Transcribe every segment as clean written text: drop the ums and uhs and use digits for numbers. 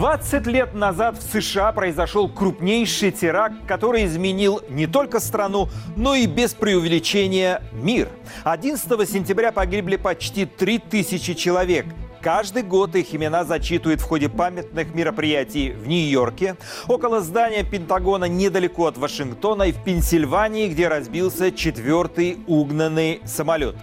20 лет назад в США произошел крупнейший теракт, который изменил не только страну, но и без преувеличения мир. 11 сентября погибли почти 3000 человек. Каждый год их имена зачитывают в ходе памятных мероприятий в Нью-Йорке, около здания Пентагона недалеко от Вашингтона и в Пенсильвании, где разбился 4-й угнанный самолет.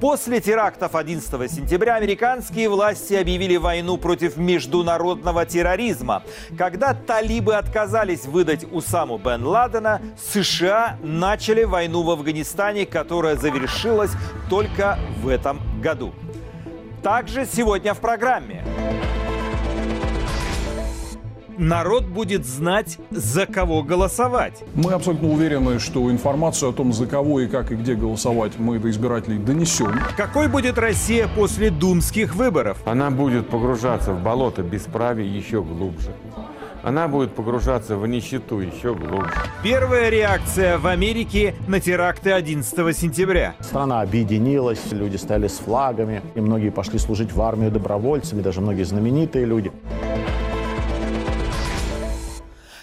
После терактов 11 сентября американские власти объявили войну против международного терроризма. Когда талибы отказались выдать Усаму бен Ладена, США начали войну в Афганистане, которая завершилась только в этом году. Также сегодня в программе. Народ будет знать, за кого голосовать. Мы абсолютно уверены, что информацию о том, за кого и как и где голосовать, мы до избирателей донесем. Какой будет Россия после думских выборов? Она будет погружаться в болото бесправия еще глубже. Она будет погружаться в нищету еще глубже. Первая реакция в Америке на теракты 11 сентября. Страна объединилась, люди стали с флагами, и многие пошли служить в армию добровольцами, даже многие знаменитые люди.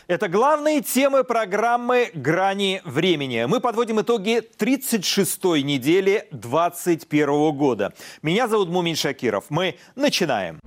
Это главные темы программы «Грани времени». Мы подводим итоги 36-й недели 2021 года. Меня зовут Мумин Шакиров. Мы начинаем.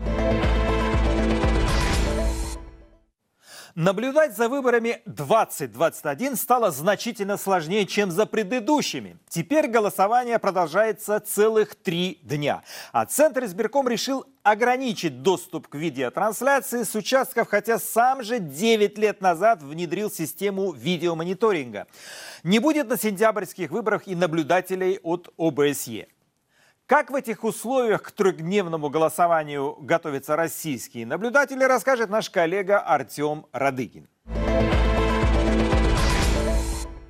Наблюдать за выборами 2021 стало значительно сложнее, чем за предыдущими. Теперь голосование продолжается целых 3 дня. А Центр избирком решил ограничить доступ к видеотрансляции с участков, хотя сам же 9 лет назад внедрил систему видеомониторинга. Не будет на сентябрьских выборах и наблюдателей от ОБСЕ. Как в этих условиях к трехдневному голосованию готовятся российские наблюдатели, расскажет наш коллега Артем Радыгин.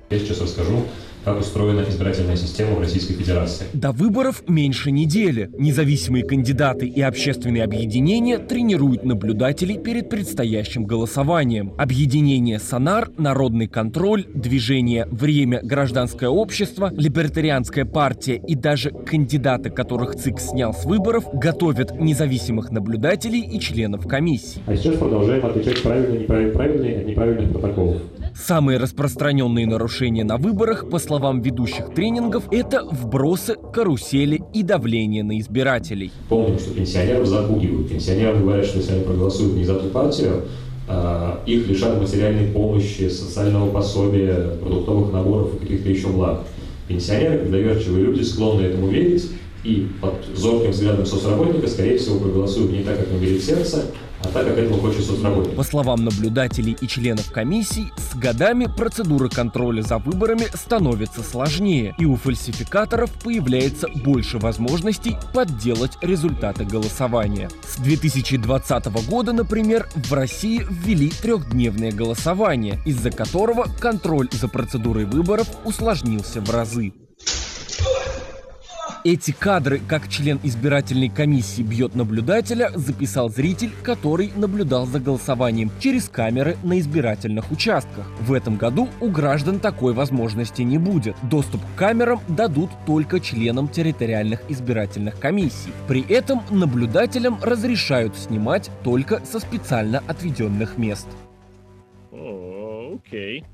Я сейчас расскажу, как устроена избирательная система в Российской Федерации. До выборов меньше недели. Независимые кандидаты и общественные объединения тренируют наблюдателей перед предстоящим голосованием. Объединение «Сонар», «Народный контроль», «Движение», «Время», «Гражданское общество», «Либертарианская партия» и даже кандидаты, которых ЦИК снял с выборов, готовят независимых наблюдателей и членов комиссий. А сейчас продолжаем отличать правильные от неправильных протоколов. Самые распространенные нарушения на выборах, по словам ведущих тренингов, это вбросы, карусели и давление на избирателей. Помним, что пенсионеров запугивают. Пенсионеры говорят, что если они проголосуют не за ту партию, их лишат материальной помощи, социального пособия, продуктовых наборов и каких-то еще благ. Пенсионеры, как доверчивые люди, склонны этому верить и под зорким взглядом соцработника, скорее всего, проголосуют не так, как им говорит сердце, а так, как этого хочет соцработник. По словам наблюдателей и членов комиссий, с годами процедура контроля за выборами становится сложнее, и у фальсификаторов появляется больше возможностей подделать результаты голосования. С 2020 года, например, в России ввели трехдневное голосование, из-за которого контроль за процедурой выборов усложнился в разы. Эти кадры, как член избирательной комиссии бьет наблюдателя, записал зритель, который наблюдал за голосованием через камеры на избирательных участках. В этом году у граждан такой возможности не будет. Доступ к камерам дадут только членам территориальных избирательных комиссий. При этом наблюдателям разрешают снимать только со специально отведенных мест. Окей.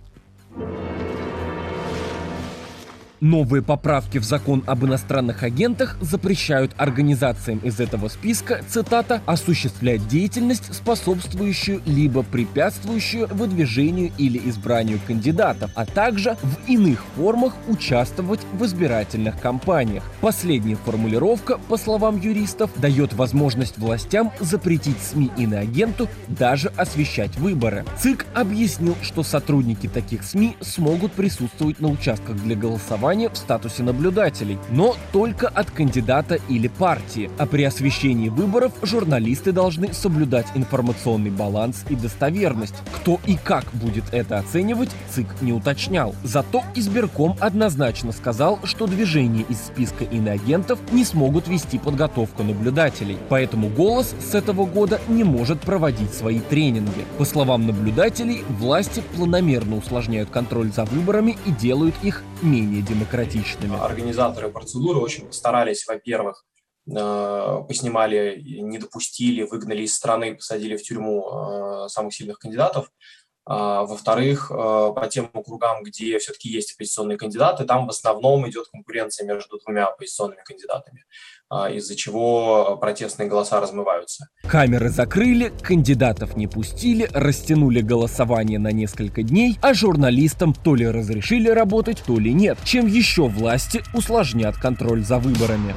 Новые поправки в закон об иностранных агентах запрещают организациям из этого списка, цитата, «осуществлять деятельность, способствующую либо препятствующую выдвижению или избранию кандидатов, а также в иных формах участвовать в избирательных кампаниях». Последняя формулировка, по словам юристов, дает возможность властям запретить СМИ иноагенту даже освещать выборы. ЦИК объяснил, что сотрудники таких СМИ смогут присутствовать на участках для голосования в статусе наблюдателей, но только от кандидата или партии. А при освещении выборов журналисты должны соблюдать информационный баланс и достоверность. Кто и как будет это оценивать, ЦИК не уточнял. Зато избирком однозначно сказал, что движения из списка иноагентов не смогут вести подготовку наблюдателей. Поэтому «Голос» с этого года не может проводить свои тренинги. По словам наблюдателей, власти планомерно усложняют контроль за выборами и делают их менее демократичными. Организаторы процедуры очень постарались, во-первых, поснимали, не допустили, выгнали из страны, посадили в тюрьму самых сильных кандидатов. Во-вторых, по тем округам, где все-таки есть оппозиционные кандидаты, там в основном идет конкуренция между двумя оппозиционными кандидатами, из-за чего протестные голоса размываются. Камеры закрыли, кандидатов не пустили, растянули голосование на несколько дней, а журналистам то ли разрешили работать, то ли нет. Чем еще власти усложнят контроль за выборами.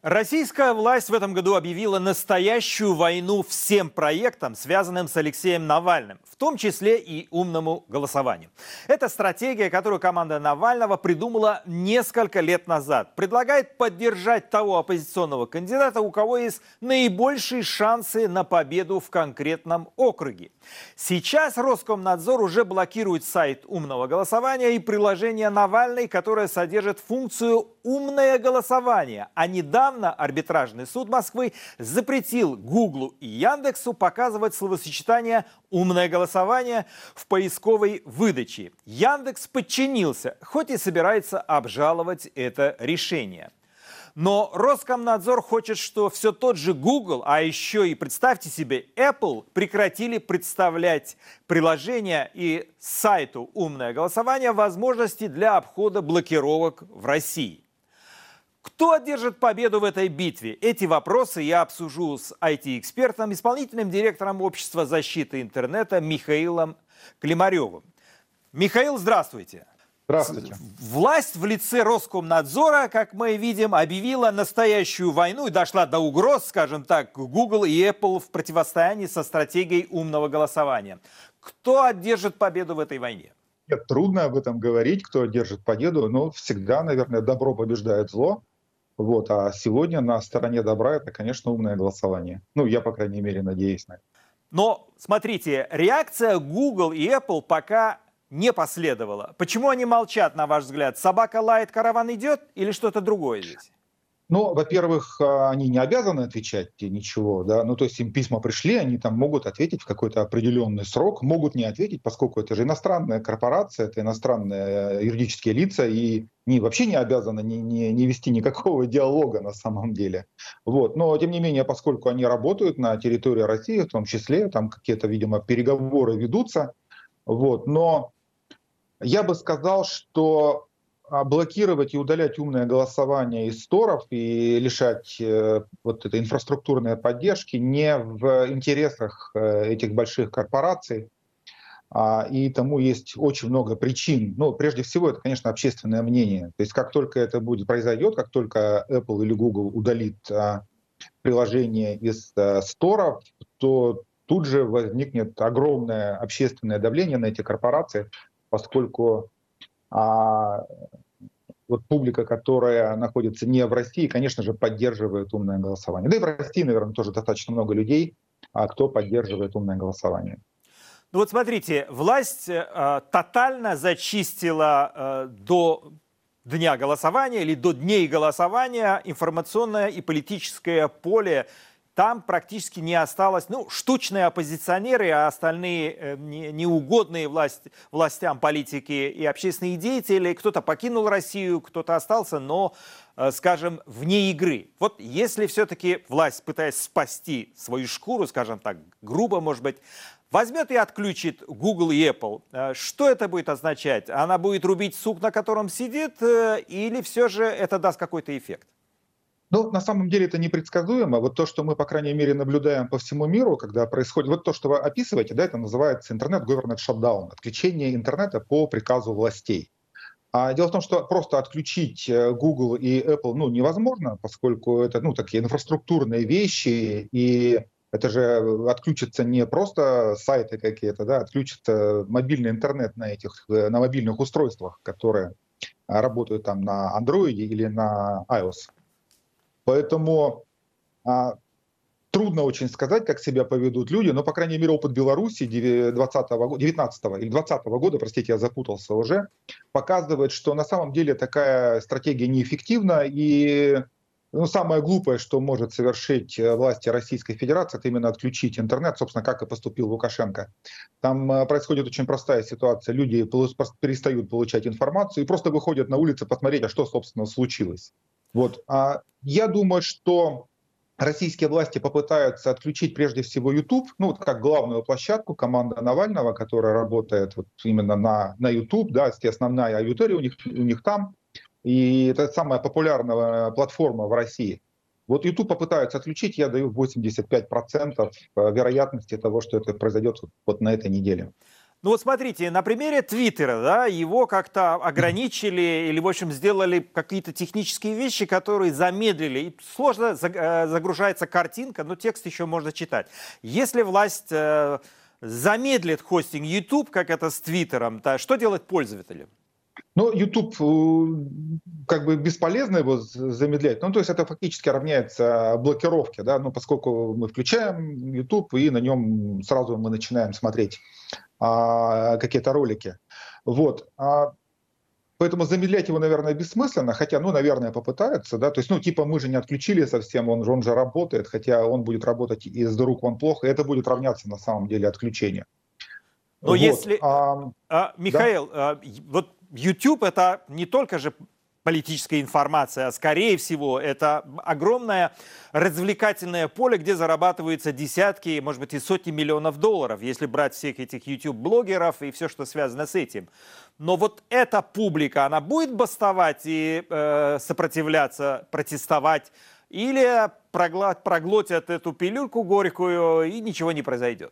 Российская власть в этом году объявила настоящую войну всем проектам, связанным с Алексеем Навальным, в том числе и умному голосованию. Это стратегия, которую команда Навального придумала несколько лет назад. Предлагает поддержать того оппозиционного кандидата, у кого есть наибольшие шансы на победу в конкретном округе. Сейчас Роскомнадзор уже блокирует сайт умного голосования и приложение Навальный, которое содержит функцию «умное голосование», а недавно арбитражный суд Москвы запретил Гуглу и Яндексу показывать словосочетание «умное голосование» в поисковой выдаче. Яндекс подчинился, хоть и собирается обжаловать это решение. Но Роскомнадзор хочет, что все тот же Google, а еще и, представьте себе, Apple прекратили представлять приложения и сайту «Умное голосование» возможности для обхода блокировок в России. Кто одержит победу в этой битве? Эти вопросы я обсужу с IT-экспертом, исполнительным директором Общества защиты интернета Михаилом Климаревым. Михаил, здравствуйте. Здравствуйте. Власть в лице Роскомнадзора, как мы видим, объявила настоящую войну и дошла до угроз, скажем так, Google и Apple в противостоянии со стратегией умного голосования. Кто одержит победу в этой войне? Нет, трудно об этом говорить, кто одержит победу, но всегда, наверное, добро побеждает зло. Вот. А сегодня на стороне добра это, конечно, умное голосование. Ну, я, по крайней мере, надеюсь на это. Но, смотрите, реакция Google и Apple пока не последовало. Почему они молчат, на ваш взгляд? Собака лает, караван идет, или что-то другое здесь? Ну, во-первых, они не обязаны отвечать ничего, да, ну, то есть им письма пришли, они там могут ответить в какой-то определенный срок, могут не ответить, поскольку это же иностранная корпорация, это иностранные юридические лица, и они вообще не обязаны не вести никакого диалога на самом деле. Вот. Но, тем не менее, поскольку они работают на территории России, в том числе, там какие-то, видимо, переговоры ведутся, вот, но я бы сказал, что блокировать и удалять умное голосование из сторов и лишать вот этой инфраструктурной поддержки не в интересах этих больших корпораций. И тому есть очень много причин. Ну, прежде всего, это, конечно, общественное мнение. То есть как только это произойдет, как только Apple или Google удалит приложение из сторов, то тут же возникнет огромное общественное давление на эти корпорации, поскольку вот публика, которая находится не в России, конечно же, поддерживает умное голосование. Да и в России, наверное, тоже достаточно много людей, кто поддерживает умное голосование. Ну вот смотрите, власть тотально зачистила до дня голосования или до дней голосования информационное и политическое поле. Там практически не осталось, ну, штучные оппозиционеры, а остальные неугодные властям политики и общественные деятели. Кто-то покинул Россию, кто-то остался, но, скажем, вне игры. Вот если все-таки власть, пытаясь спасти свою шкуру, скажем так, грубо, может быть, возьмет и отключит Google и Apple, что это будет означать? Она будет рубить сук, на котором сидит, или все же это даст какой-то эффект? Ну, на самом деле это непредсказуемо. Вот то, что мы, по крайней мере, наблюдаем по всему миру, когда происходит... Вот то, что вы описываете, да, это называется интернет-говернмент-шатдаун, отключение интернета по приказу властей. А дело в том, что просто отключить Google и Apple, ну, невозможно, поскольку это, ну, такие инфраструктурные вещи, и это же отключатся не просто сайты какие-то, да, отключится мобильный интернет на мобильных устройствах, которые работают там на Android или на iOS. Поэтому трудно очень сказать, как себя поведут люди, но, по крайней мере, опыт Беларуси 2019 или 2020 года, простите, я запутался уже, показывает, что на самом деле такая стратегия неэффективна, и Ну, самое глупое, что может совершить власти Российской Федерации, это именно отключить интернет, собственно, как и поступил Лукашенко. Там происходит очень простая ситуация. Люди перестают получать информацию и просто выходят на улицу посмотреть, а что, собственно, случилось. Вот. А я думаю, что российские власти попытаются отключить прежде всего YouTube, ну вот как главную площадку, команда Навального, которая работает вот именно на YouTube, да, основная аудитория у них там. И это самая популярная платформа в России. Вот YouTube попытаются отключить, я даю 85% вероятности того, что это произойдет вот на этой неделе. Ну вот смотрите, на примере Твиттера, да, его как-то ограничили или, в общем, сделали какие-то технические вещи, которые замедлили. И сложно загружается картинка, но текст еще можно читать. Если власть замедлит хостинг YouTube, как это с Твиттером, то что делать пользователям? Но YouTube как бы бесполезно его замедлять. Ну, то есть это фактически равняется блокировке, да, ну, поскольку мы включаем YouTube и на нем сразу мы начинаем смотреть какие-то ролики. Вот. Поэтому замедлять его, наверное, бессмысленно, хотя, ну, наверное, попытаются, да, то есть, ну, типа мы же не отключили совсем, он же работает, хотя он будет работать из рук вон плохо, и это будет равняться на самом деле отключению. Но вот. Если... Михаил, да? Вот YouTube — это не только же политическая информация, а скорее всего это огромное развлекательное поле, где зарабатываются десятки, может быть, и сотни миллионов долларов, если брать всех этих YouTube-блогеров и все, что связано с этим. Но вот эта публика, она будет бастовать и сопротивляться, протестовать, или проглотят эту пилюльку горькую и ничего не произойдет?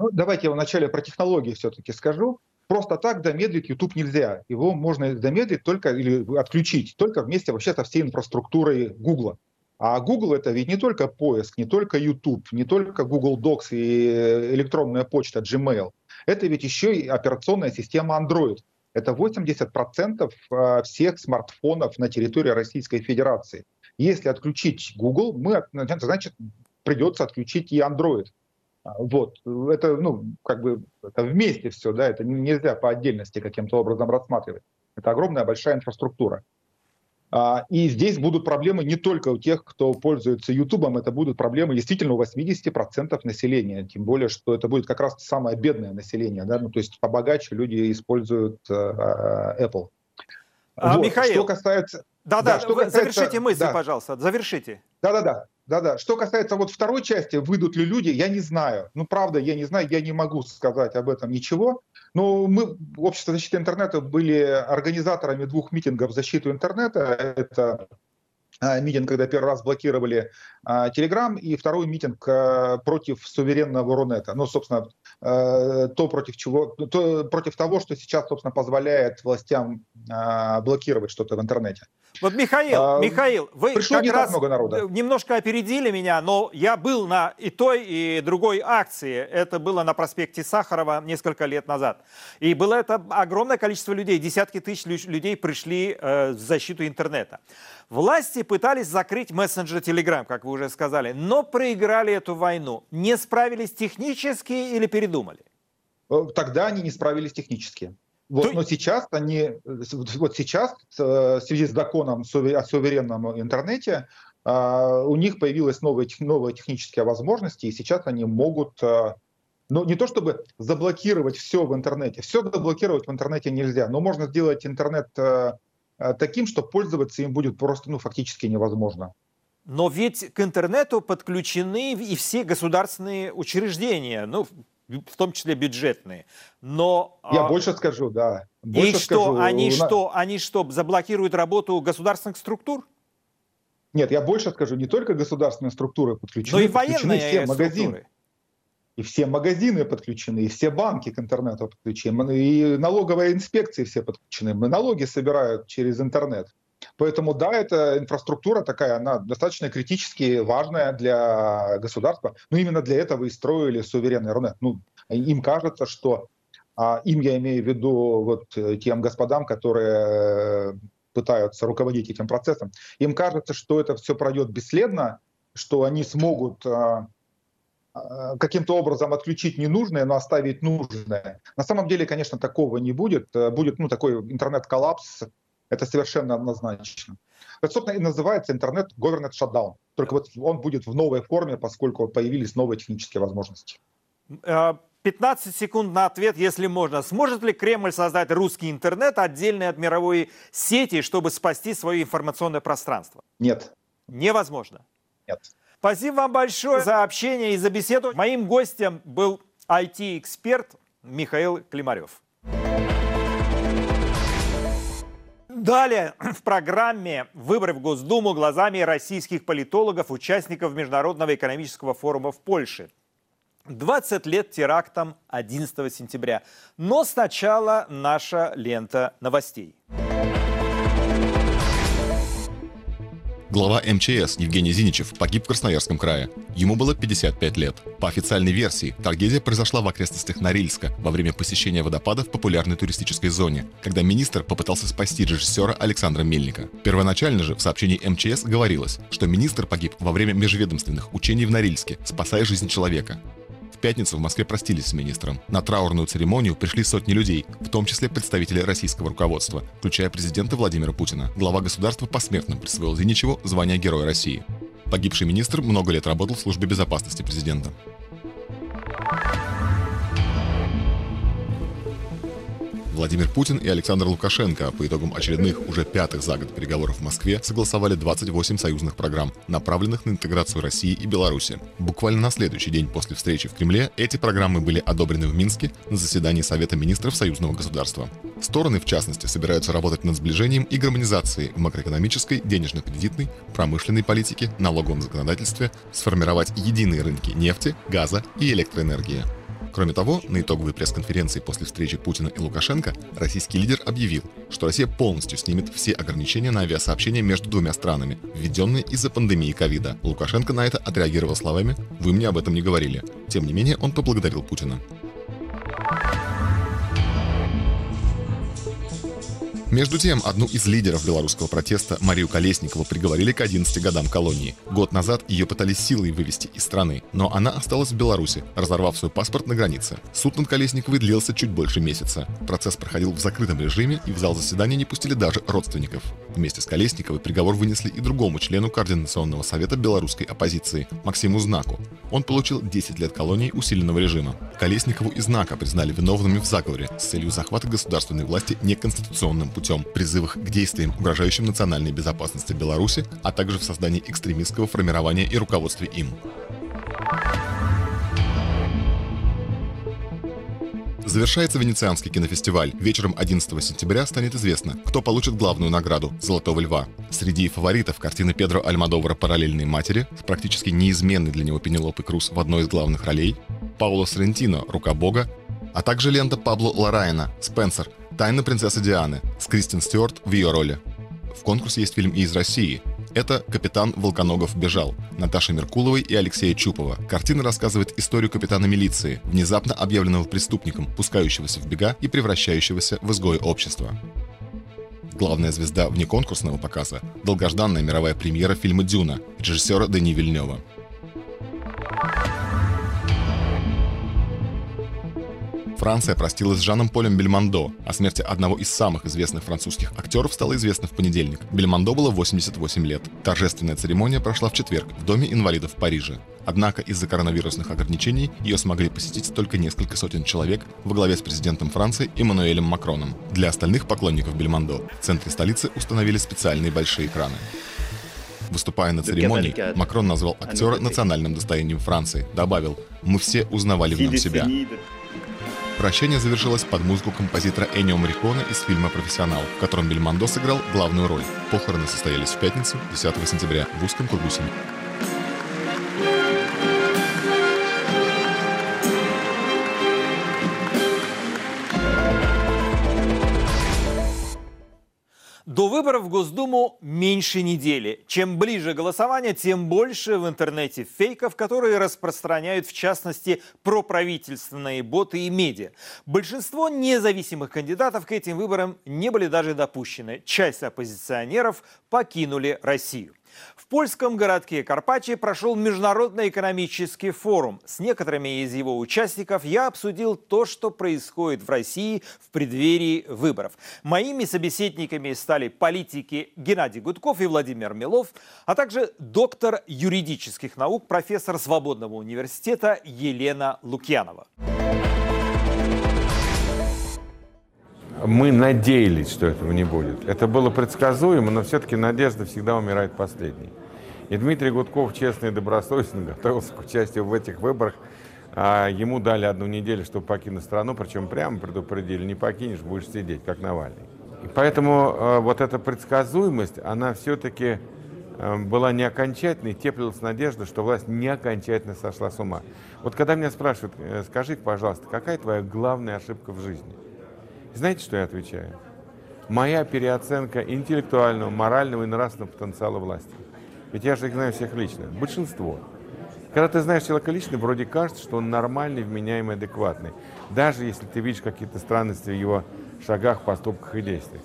Ну, давайте я вначале про технологии все-таки скажу. Просто так замедлить YouTube нельзя. Его можно замедлить только или отключить только вместе вообще со всей инфраструктурой Google. А Google — это ведь не только поиск, не только YouTube, не только Google Docs и электронная почта Gmail. Это ведь еще и операционная система Android. Это 80% всех смартфонов на территории Российской Федерации. Если отключить Google, значит, придется отключить и Android. Вот, это, ну, как бы, это вместе все, да, это нельзя по отдельности каким-то образом рассматривать. Это огромная большая инфраструктура. И здесь будут проблемы не только у тех, кто пользуется Ютубом, это будут проблемы действительно у 80% населения, тем более, что это будет как раз самое бедное население, да, ну, то есть побогаче люди используют Apple. Вот. Михаил, что касается... завершите мысль, да, пожалуйста, завершите. Да-да-да. Что касается вот второй части, выйдут ли люди, я не знаю. Ну, правда, я не знаю, я не могу сказать об этом ничего. Но мы, Общество защиты интернета, были организаторами 2 митингов в защиту интернета. Это митинг, когда первый раз блокировали Telegram, и второй митинг против суверенного Рунета. Ну, собственно, против того, что сейчас, собственно, позволяет властям блокировать что-то в интернете. Вот, Михаил, вы как раз немножко опередили меня, но я был на и той, и другой акции. Это было на проспекте Сахарова несколько лет назад. И было это огромное количество людей, десятки тысяч людей пришли в защиту интернета. Власти пытались закрыть мессенджер Telegram, как вы уже сказали, но проиграли эту войну. Не справились технически или передумали? Тогда они не справились технически. Вот, но сейчас они, вот сейчас, в связи с законом о суверенном интернете, у них появились новые технические возможности, и сейчас они могут, ну, не то чтобы заблокировать все в интернете, все заблокировать в интернете нельзя, но можно сделать интернет таким, что пользоваться им будет просто, ну, фактически невозможно. Но ведь к интернету подключены и все государственные учреждения, ну, в том числе бюджетные. Но я больше скажу, да. Больше и скажу, что они нас... они заблокируют работу государственных структур? Нет, я больше скажу, не только государственные структуры подключены, но и военные все магазины, и все магазины подключены, и все банки к интернету подключены, и налоговые инспекции все подключены. Мы налоги собирают через интернет. Поэтому, да, эта инфраструктура такая, она достаточно критически важная для государства. Но именно для этого и строили суверенный Рунет. Ну, им кажется, что... им я имею в виду вот тем господам, которые пытаются руководить этим процессом. Им кажется, что это все пройдет бесследно, что они смогут каким-то образом отключить ненужное, но оставить нужное. На самом деле, конечно, такого не будет. Будет, ну, такой интернет-коллапс, Это совершенно однозначно. Это, собственно, и называется интернет-говернет шатдаун. Только вот он будет в новой форме, поскольку появились новые технические возможности. 15 секунд на ответ, если можно. Сможет ли Кремль создать русский интернет, отдельный от мировой сети, чтобы спасти свое информационное пространство? Нет. Невозможно? Нет. Спасибо вам большое за общение и за беседу. Моим гостем был IT-эксперт Михаил Климарев. Далее в программе «Выборы в Госдуму» глазами российских политологов, участников Международного экономического форума в Польше. 20 лет терактам 11 сентября. Но сначала наша лента новостей. Глава МЧС Евгений Зиничев погиб в Красноярском крае. Ему было 55 лет. По официальной версии, трагедия произошла в окрестностях Норильска во время посещения водопада в популярной туристической зоне, когда министр попытался спасти режиссера Александра Мельника. Первоначально же в сообщении МЧС говорилось, что министр погиб во время межведомственных учений в Норильске, спасая жизнь человека. В пятницу в Москве простились с министром. На траурную церемонию пришли сотни людей, в том числе представители российского руководства, включая президента Владимира Путина. Глава государства посмертно присвоил Зиничеву звание Героя России. Погибший министр много лет работал в службе безопасности президента. Владимир Путин и Александр Лукашенко по итогам очередных, уже 5-х за год переговоров в Москве, согласовали 28 союзных программ, направленных на интеграцию России и Беларуси. Буквально на следующий день после встречи в Кремле эти программы были одобрены в Минске на заседании Совета министров союзного государства. Стороны, в частности, собираются работать над сближением и гармонизацией в макроэкономической, денежно-кредитной, промышленной политике, налоговом законодательстве, сформировать единые рынки нефти, газа и электроэнергии. Кроме того, на итоговой пресс-конференции после встречи Путина и Лукашенко российский лидер объявил, что Россия полностью снимет все ограничения на авиасообщение между двумя странами, введенные из-за пандемии ковида. Лукашенко на это отреагировал словами «Вы мне об этом не говорили». Тем не менее, он поблагодарил Путина. Между тем, одну из лидеров белорусского протеста, Марию Колесникову, приговорили к 11 годам колонии. Год назад ее пытались силой вывести из страны, но она осталась в Беларуси, разорвав свой паспорт на границе. Суд над Колесниковой длился чуть больше месяца. Процесс проходил в закрытом режиме, и в зал заседания не пустили даже родственников. Вместе с Колесниковой приговор вынесли и другому члену Координационного совета белорусской оппозиции, Максиму Знаку. Он получил 10 лет колонии усиленного режима. Колесникову и Знака признали виновными в заговоре с целью захвата государственной власти неконституционным путем, призывах к действиям, угрожающим национальной безопасности Беларуси, а также в создании экстремистского формирования и руководстве им. Завершается Венецианский кинофестиваль. Вечером 11 сентября станет известно, кто получит главную награду – «Золотого льва». Среди фаворитов картины Педро Альмодовара «Параллельные матери» с практически неизменной для него Пенелопой Крус в одной из главных ролей, Пауло Соррентино «Рука Бога», а также лента Пабло Ларайна «Спенсер. Тайна принцессы Дианы» с Кристин Стюарт в ее роли. В конкурсе есть фильм и из России. Это «Капитан Волконогов бежал» Наташи Меркуловой и Алексея Чупова. Картина рассказывает историю капитана милиции, внезапно объявленного преступником, пускающегося в бега и превращающегося в изгоя общества. Главная звезда внеконкурсного показа – долгожданная мировая премьера фильма «Дюна» режиссера Дени Вильнева. Франция простилась с Жаном Полем Бельмондо. О смерти одного из самых известных французских актеров стало известно в понедельник. Бельмондо было 88 лет. Торжественная церемония прошла в четверг в Доме инвалидов в Париже. Однако из-за коронавирусных ограничений ее смогли посетить только несколько сотен человек во главе с президентом Франции Эммануэлем Макроном. Для остальных поклонников Бельмондо в центре столицы установили специальные большие экраны. Выступая на церемонии, Макрон назвал актера национальным достоянием Франции. Добавил: «Мы все узнавали в нем себя». Прощание завершилось под музыку композитора Эннио Морриконе из фильма «Профессионал», в котором Бельмондо сыграл главную роль. Похороны состоялись в пятницу, 10 сентября, в Узком Кургусине. До выборов в Госдуму меньше недели. Чем ближе голосование, тем больше в интернете фейков, которые распространяют, в частности, проправительственные боты и медиа. Большинство независимых кандидатов к этим выборам не были даже допущены. Часть оппозиционеров покинули Россию. В польском городке Карпачи прошел международный экономический форум. С некоторыми из его участников я обсудил то, что происходит в России в преддверии выборов. Моими собеседниками стали политики Геннадий Гудков и Владимир Милов, а также доктор юридических наук, профессор Свободного университета Елена Лукьянова. Мы надеялись, что этого не будет. Это было предсказуемо, но все-таки надежда всегда умирает последней. И Дмитрий Гудков честно и добросовестно готовился к участию в этих выборах. Ему дали 1 неделю, чтобы покинуть страну, причем прямо предупредили, не покинешь, будешь сидеть, как Навальный. И поэтому вот эта предсказуемость, она все-таки была не окончательной, теплилась надежда, что власть не окончательно сошла с ума. Вот когда меня спрашивают, скажи, пожалуйста, какая твоя главная ошибка в жизни? Знаете, что я отвечаю? Моя переоценка интеллектуального, морального и нравственного потенциала власти. Ведь я же их знаю всех лично. Большинство. Когда ты знаешь человека лично, вроде кажется, что он нормальный, вменяемый, адекватный. Даже если ты видишь какие-то странности в его шагах, поступках и действиях.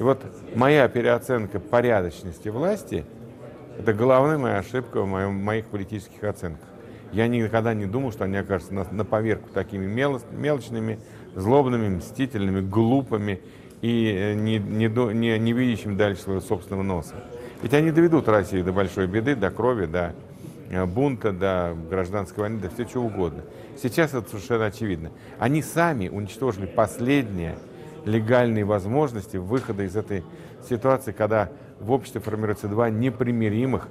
И вот моя переоценка порядочности власти – это главная моя ошибка в моих политических оценках. Я никогда не думал, что они окажутся на поверку такими мелочными, злобными, мстительными, глупыми и не видящими дальше своего собственного носа. Ведь они доведут Россию до большой беды, до крови, до бунта, до гражданской войны, до всего чего угодно. Сейчас это совершенно очевидно. Они сами уничтожили последние легальные возможности выхода из этой ситуации, когда в обществе формируются 2 непримиримых,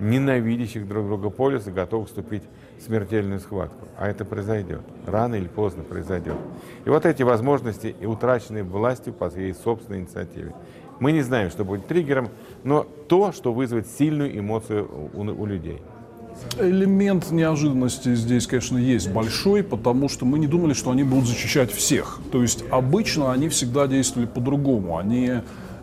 ненавидящих друг друга полюса, готовых вступить в смертельную схватку. А это произойдет. Рано или поздно произойдет. И вот эти возможности и утрачены властью по своей собственной инициативе. Мы не знаем, что будет триггером, но то, что вызовет сильную эмоцию у людей. Элемент неожиданности здесь, конечно, есть большой, потому что мы не думали, что они будут защищать всех. То есть обычно они всегда действовали по-другому. Они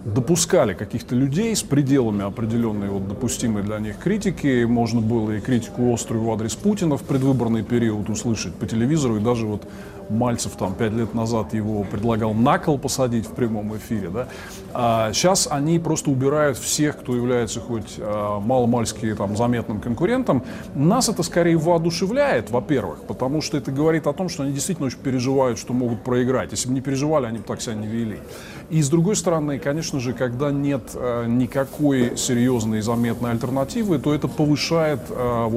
допускали каких-то людей с пределами определенной допустимой для них критики. Можно было и критику острую в адрес Путина в предвыборный период услышать по телевизору. И даже вот Мальцев там 5 лет назад его предлагал на кол посадить в прямом эфире. Да? А сейчас они просто убирают всех, кто является хоть маломальски заметным конкурентом. Нас это скорее воодушевляет, во-первых, потому что это говорит о том, что они действительно очень переживают, что могут проиграть. Если бы не переживали, они бы так себя не вели. И с другой стороны, конечно же, когда нет никакой серьезной и заметной альтернативы, то это повышает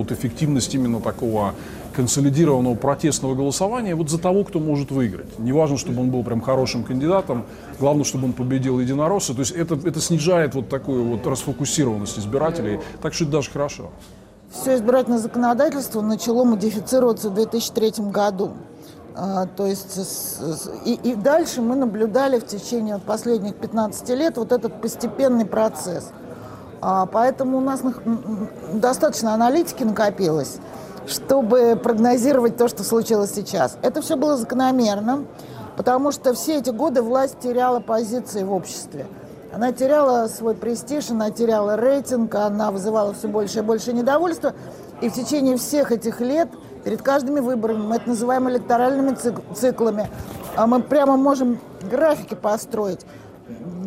эффективность именно такого консолидированного протестного голосования за того, кто может выиграть. Не важно, чтобы он был прям хорошим кандидатом, главное, чтобы он победил единоросса. То есть это снижает такую расфокусированность избирателей, так что это даже хорошо. Все избирательное законодательство начало модифицироваться в 2003 году. То есть и дальше мы наблюдали в течение последних 15 лет этот постепенный процесс. Поэтому у нас достаточно аналитики накопилось, чтобы прогнозировать то, что случилось сейчас. Это все было закономерно, потому что все эти годы власть теряла позиции в обществе. Она теряла свой престиж, она теряла рейтинг, она вызывала все больше и больше недовольства. И в течение всех этих лет перед каждыми выборами, мы это называем электоральными циклами, а мы прямо можем графики построить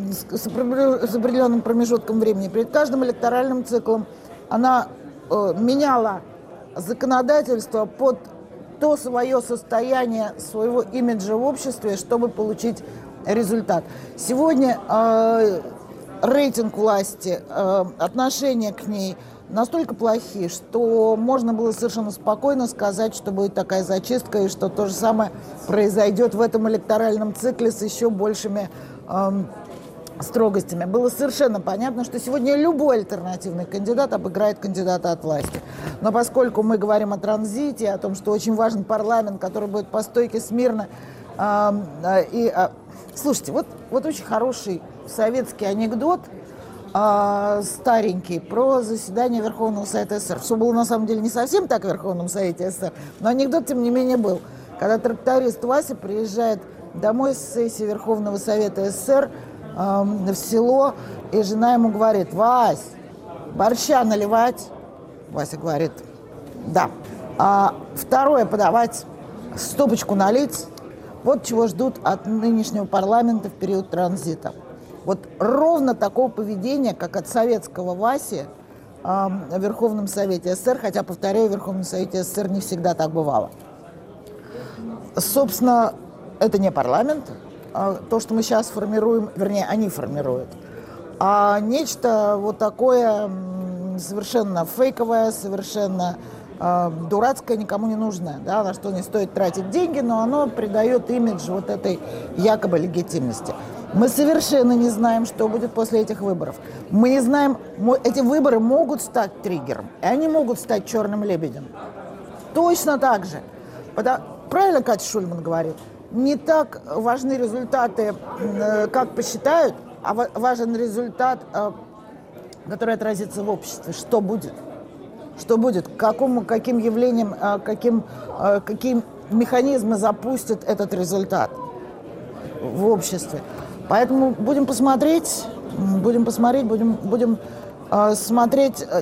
с определенным промежутком времени. Перед каждым электоральным циклом она меняла законодательство под то свое состояние, своего имиджа в обществе, чтобы получить результат. Сегодня рейтинг власти, отношение к ней настолько плохие, что можно было совершенно спокойно сказать, что будет такая зачистка, и что то же самое произойдет в этом электоральном цикле с еще большими строгостями. Было совершенно понятно, что сегодня любой альтернативный кандидат обыграет кандидата от власти. Но поскольку мы говорим о транзите, о том, что очень важен парламент, который будет по стойке смирно, слушайте, вот очень хороший советский анекдот, старенький, про заседание Верховного Совета СССР. Все было на самом деле не совсем так в Верховном Совете СССР, но анекдот, тем не менее, был. Когда тракторист Вася приезжает домой с сессии Верховного Совета СССР в село, и жена ему говорит: «Вась, борща наливать?» Вася говорит: «Да». «Второе подавать, стопочку налить». Вот чего ждут от нынешнего парламента в период транзита. Вот ровно такого поведения, как от советского Васи в Верховном Совете СССР, хотя, повторяю, в Верховном Совете СССР не всегда так бывало. Собственно, это не парламент, то, что мы сейчас формируем, вернее, они формируют, а нечто вот такое совершенно фейковое, совершенно дурацкое, никому не нужное, да, на что не стоит тратить деньги, но оно придает имидж вот этой якобы легитимности. Мы совершенно не знаем, что будет после этих выборов. Мы не знаем, эти выборы могут стать триггером, и они могут стать черным лебедем. Точно так же. Правильно Катя Шульман говорит? Не так важны результаты, как посчитают, а важен результат, который отразится в обществе. Что будет? Что будет? Каким явлением, какие механизмы запустят этот результат в обществе? Поэтому будем смотреть.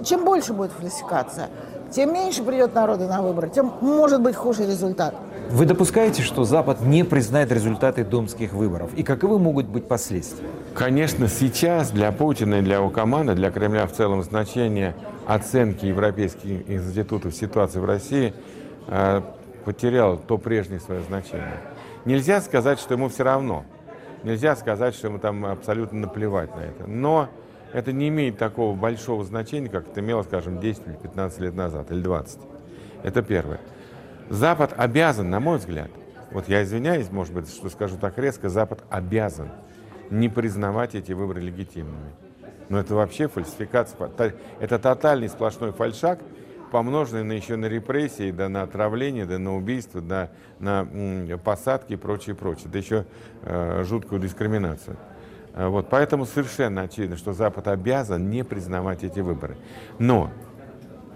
Чем больше будет фальсификация, тем меньше придет народа на выборы, тем может быть хуже результат. Вы допускаете, что Запад не признает результаты думских выборов? И каковы могут быть последствия? Конечно, сейчас для Путина и для его команды, для Кремля в целом значение оценки европейских институтов ситуации в России потеряло то прежнее свое значение. Нельзя сказать, что ему все равно. Нельзя сказать, что ему там абсолютно наплевать на это. Но это не имеет такого большого значения, как это имело, скажем, 10 или 15 лет назад, или 20. Это первое. Запад обязан, на мой взгляд, вот я извиняюсь, может быть, что скажу так резко, Запад обязан не признавать эти выборы легитимными. Но это вообще фальсификация, это тотальный сплошной фальшак, помноженный на репрессии, да на отравление, да на убийство, да на посадки и прочее, да еще жуткую дискриминацию. Вот, поэтому совершенно очевидно, что Запад обязан не признавать эти выборы. Но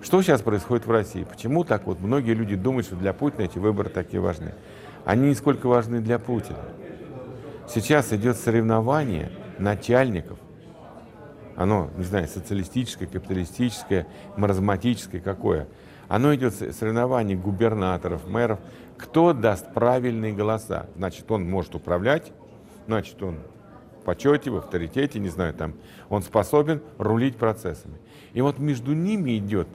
что сейчас происходит в России? Почему так вот многие люди думают, что для Путина эти выборы такие важны? Они нисколько важны для Путина. Сейчас идет соревнование начальников. Оно, не знаю, социалистическое, капиталистическое, маразматическое, какое. Оно идет соревнование губернаторов, мэров. Кто даст правильные голоса? Значит, он может управлять, значит, он в почете, в авторитете, не знаю, там, он способен рулить процессами. И вот между ними идет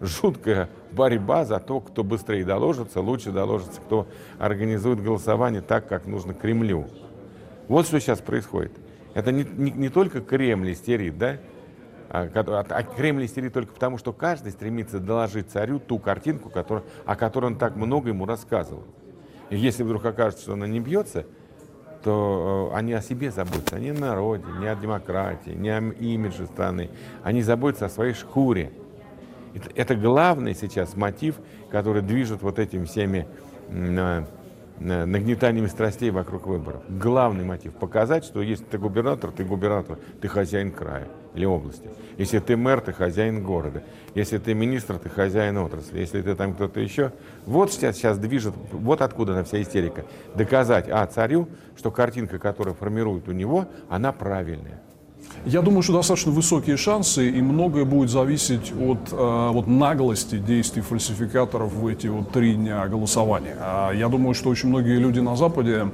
жуткая борьба за то, кто быстрее доложится, лучше доложится, кто организует голосование так, как нужно Кремлю. Вот что сейчас происходит. Это не только Кремль истерит, да? А Кремль истерит только потому, что каждый стремится доложить царю ту картинку, о которой он так много ему рассказывал. И если вдруг окажется, что она не бьется, то они о себе заботятся, они о народе, не о демократии, не о имидже страны, они заботятся о своей шкуре. Это главный сейчас мотив, который движет вот этими всеми нагнетаниями страстей вокруг выборов. Главный мотив – показать, что если ты губернатор, ты хозяин края или области. Если ты мэр, ты хозяин города. Если ты министр, ты хозяин отрасли. Если ты там кто-то еще. Вот сейчас движет, вот откуда она вся истерика. Доказать царю, что картинка, которую формирует у него, она правильная. Я думаю, что достаточно высокие шансы, и многое будет зависеть от наглости действий фальсификаторов в эти 3 дня голосования. Я думаю, что очень многие люди на Западе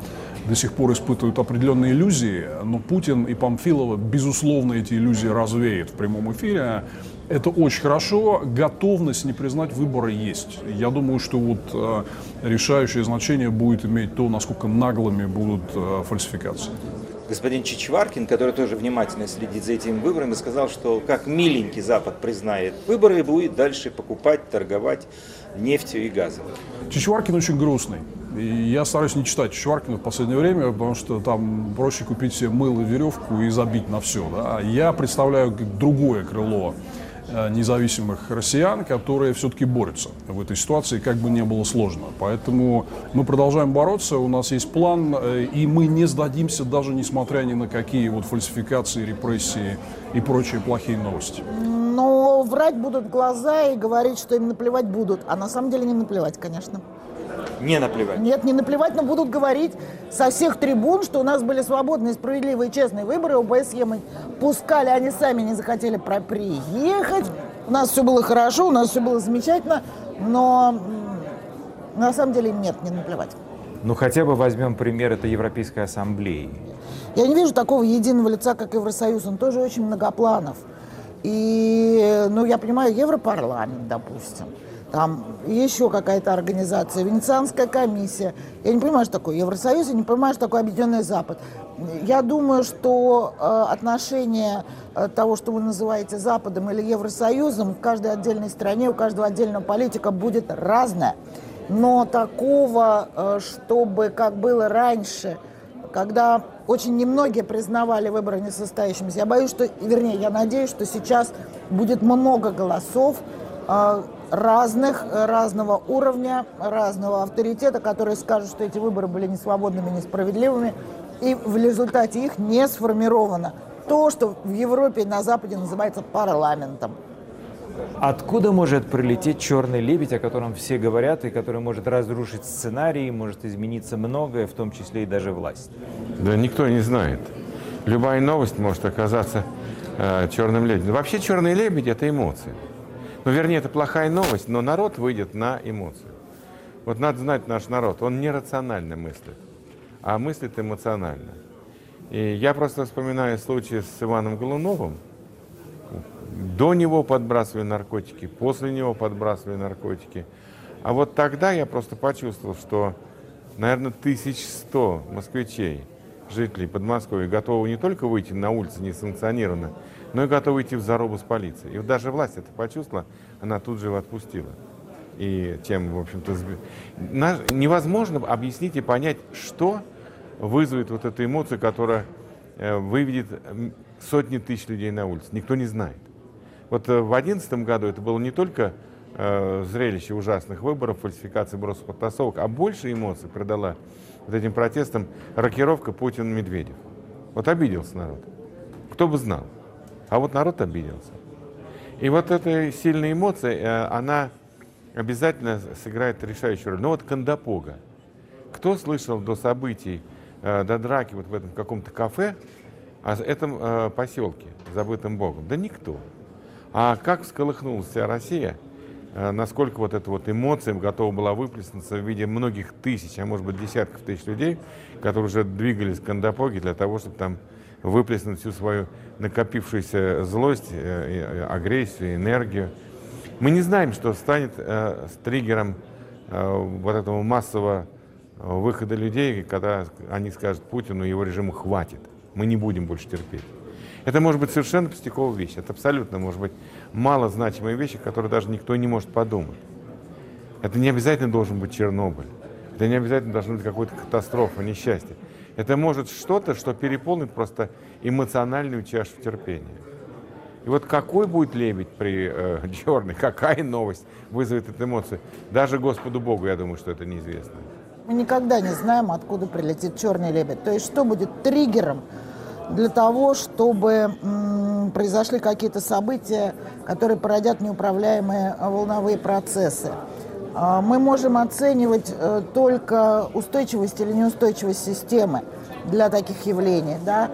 до сих пор испытывают определенные иллюзии, но Путин и Памфилова, безусловно, эти иллюзии развеют в прямом эфире. Это очень хорошо. Готовность не признать выборы есть. Я думаю, что решающее значение будет иметь то, насколько наглыми будут фальсификации. Господин Чичваркин, который тоже внимательно следит за этими выборами, сказал, что как миленький Запад признает выборы и будет дальше покупать, торговать нефтью и газом. Чичваркин очень грустный. И я стараюсь не читать Чичваркина в последнее время, потому что там проще купить себе мыло, веревку и забить на все. Да? Я представляю другое крыло независимых россиян, которые все-таки борются в этой ситуации, как бы не было сложно. Поэтому мы продолжаем бороться, у нас есть план, и мы не сдадимся, даже несмотря ни на какие фальсификации, репрессии и прочие плохие новости. Но врать будут глаза и говорить, что им наплевать будут. А на самом деле не наплевать, конечно. Не наплевать? Нет, не наплевать, но будут говорить со всех трибун, что у нас были свободные, справедливые, честные выборы. ОБСЕ мы пускали, они сами не захотели приехать. У нас все было хорошо, у нас все было замечательно, но на самом деле им не наплевать. Ну, хотя бы возьмем пример этой Европейской ассамблеи. Я не вижу такого единого лица, как Евросоюз. Он тоже очень многопланов. И, ну, я понимаю, Европарламент, допустим. Там еще какая-то организация, Венецианская комиссия. Я не понимаю, что такое Евросоюз, я не понимаю, что такое Объединенный Запад. Я думаю, что отношение того, что вы называете Западом или Евросоюзом, в каждой отдельной стране, у каждого отдельного политика будет разное. Но такого, чтобы, как было раньше, когда очень немногие признавали выборы несостоящимися, я боюсь, что, вернее, я надеюсь, что сейчас будет много голосов, разного уровня, разного авторитета, которые скажут, что эти выборы были несвободными, несправедливыми, и в результате их не сформировано то, что в Европе и на Западе называется парламентом. Откуда может прилететь черный лебедь, о котором все говорят, и который может разрушить сценарий, может измениться многое, в том числе и даже власть? Да никто не знает. Любая новость может оказаться черным лебедем. Вообще черный лебедь – это эмоции. Ну, вернее, это плохая новость, но народ выйдет на эмоцию. Вот надо знать наш народ, он нерационально мыслит, а мыслит эмоционально. И я просто вспоминаю случай с Иваном Голуновым. До него подбрасывали наркотики, после него подбрасывали наркотики. А вот тогда я просто почувствовал, что, наверное, 1100 москвичей, жителей Подмосковья, готовы не только выйти на улицу несанкционированно, но и готовы идти в зарубу с полицией. И даже власть это почувствовала, она тут же его отпустила. И тем, в общем-то, невозможно объяснить и понять, что вызовет вот эту эмоцию, которая выведет сотни тысяч людей на улицу. Никто не знает. Вот в 2011 году это было не только зрелище ужасных выборов, фальсификации, бросов, подтасовок, а больше эмоций придала вот этим протестам рокировка Путин-Медведев. Вот обиделся народ. Кто бы знал. А вот народ обиделся. И вот эта сильная эмоция, она обязательно сыграет решающую роль. Но вот Кандапога. Кто слышал до событий, до драки вот в этом каком-то кафе, о этом поселке, забытым богом? Да никто. А как всколыхнулась вся Россия, насколько вот эта вот эмоция готова была выплеснуться в виде многих тысяч, а может быть десятков тысяч людей, которые уже двигались к Кандапоге для того, чтобы там выплеснуть всю свою накопившуюся злость, агрессию, энергию. Мы не знаем, что станет триггером вот этого массового выхода людей, когда они скажут Путину, его режиму хватит, мы не будем больше терпеть. Это может быть совершенно пустяковая вещь, это абсолютно может быть малозначимые вещи, которые даже никто не может подумать. Это не обязательно должен быть Чернобыль, это не обязательно должна быть какая-то катастрофа, несчастье. Это может что-то, что переполнит просто эмоциональную чашу терпения. И вот какой будет лебедь при черной, какая новость вызовет эту эмоцию? Даже Господу Богу, я думаю, что это неизвестно. Мы никогда не знаем, откуда прилетит черный лебедь. То есть что будет триггером для того, чтобы произошли какие-то события, которые породят неуправляемые волновые процессы. Мы можем оценивать только устойчивость или неустойчивость системы для таких явлений. Да?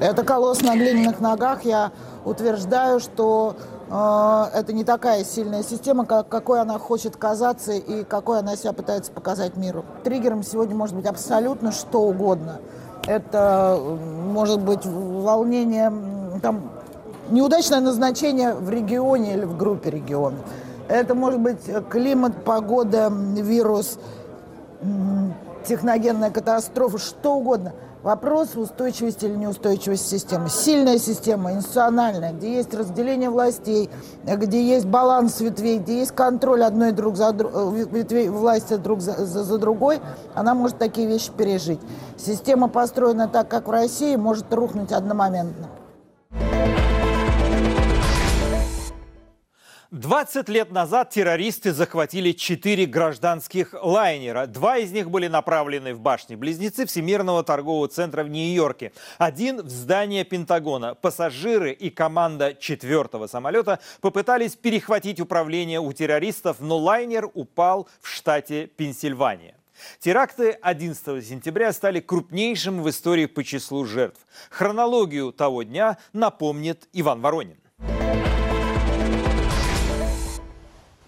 Это колосс на глиняных ногах. Я утверждаю, что это не такая сильная система, какой она хочет казаться и какой она себя пытается показать миру. Триггером сегодня может быть абсолютно что угодно. Это может быть волнение, там, неудачное назначение в регионе или в группе регионов. Это может быть климат, погода, вирус, техногенная катастрофа, что угодно. Вопрос устойчивости или неустойчивости системы. Сильная система, институциональная, где есть разделение властей, где есть баланс ветвей, где есть контроль одной ветвей власти друг за другой, она может такие вещи пережить. Система, построена так, как в России, может рухнуть одномоментно. 20 лет назад террористы захватили 4 гражданских лайнера. 2 из них были направлены в башни-близнецы Всемирного торгового центра в Нью-Йорке. 1 в здание Пентагона. Пассажиры и команда 4-го самолета попытались перехватить управление у террористов, но лайнер упал в штате Пенсильвания. Теракты 11 сентября стали крупнейшим в истории по числу жертв. Хронологию того дня напомнит Иван Воронин.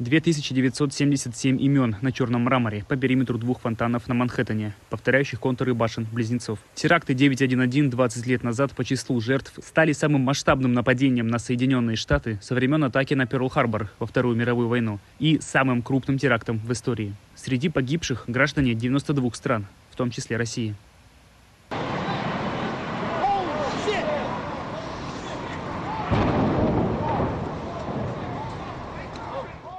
2977 имен на черном мраморе по периметру двух фонтанов на Манхэттене, повторяющих контуры башен-близнецов. Теракты 9/11 20 лет назад по числу жертв стали самым масштабным нападением на Соединенные Штаты со времен атаки на Перл-Харбор во Вторую мировую войну и самым крупным терактом в истории. Среди погибших граждане 92 стран, в том числе России.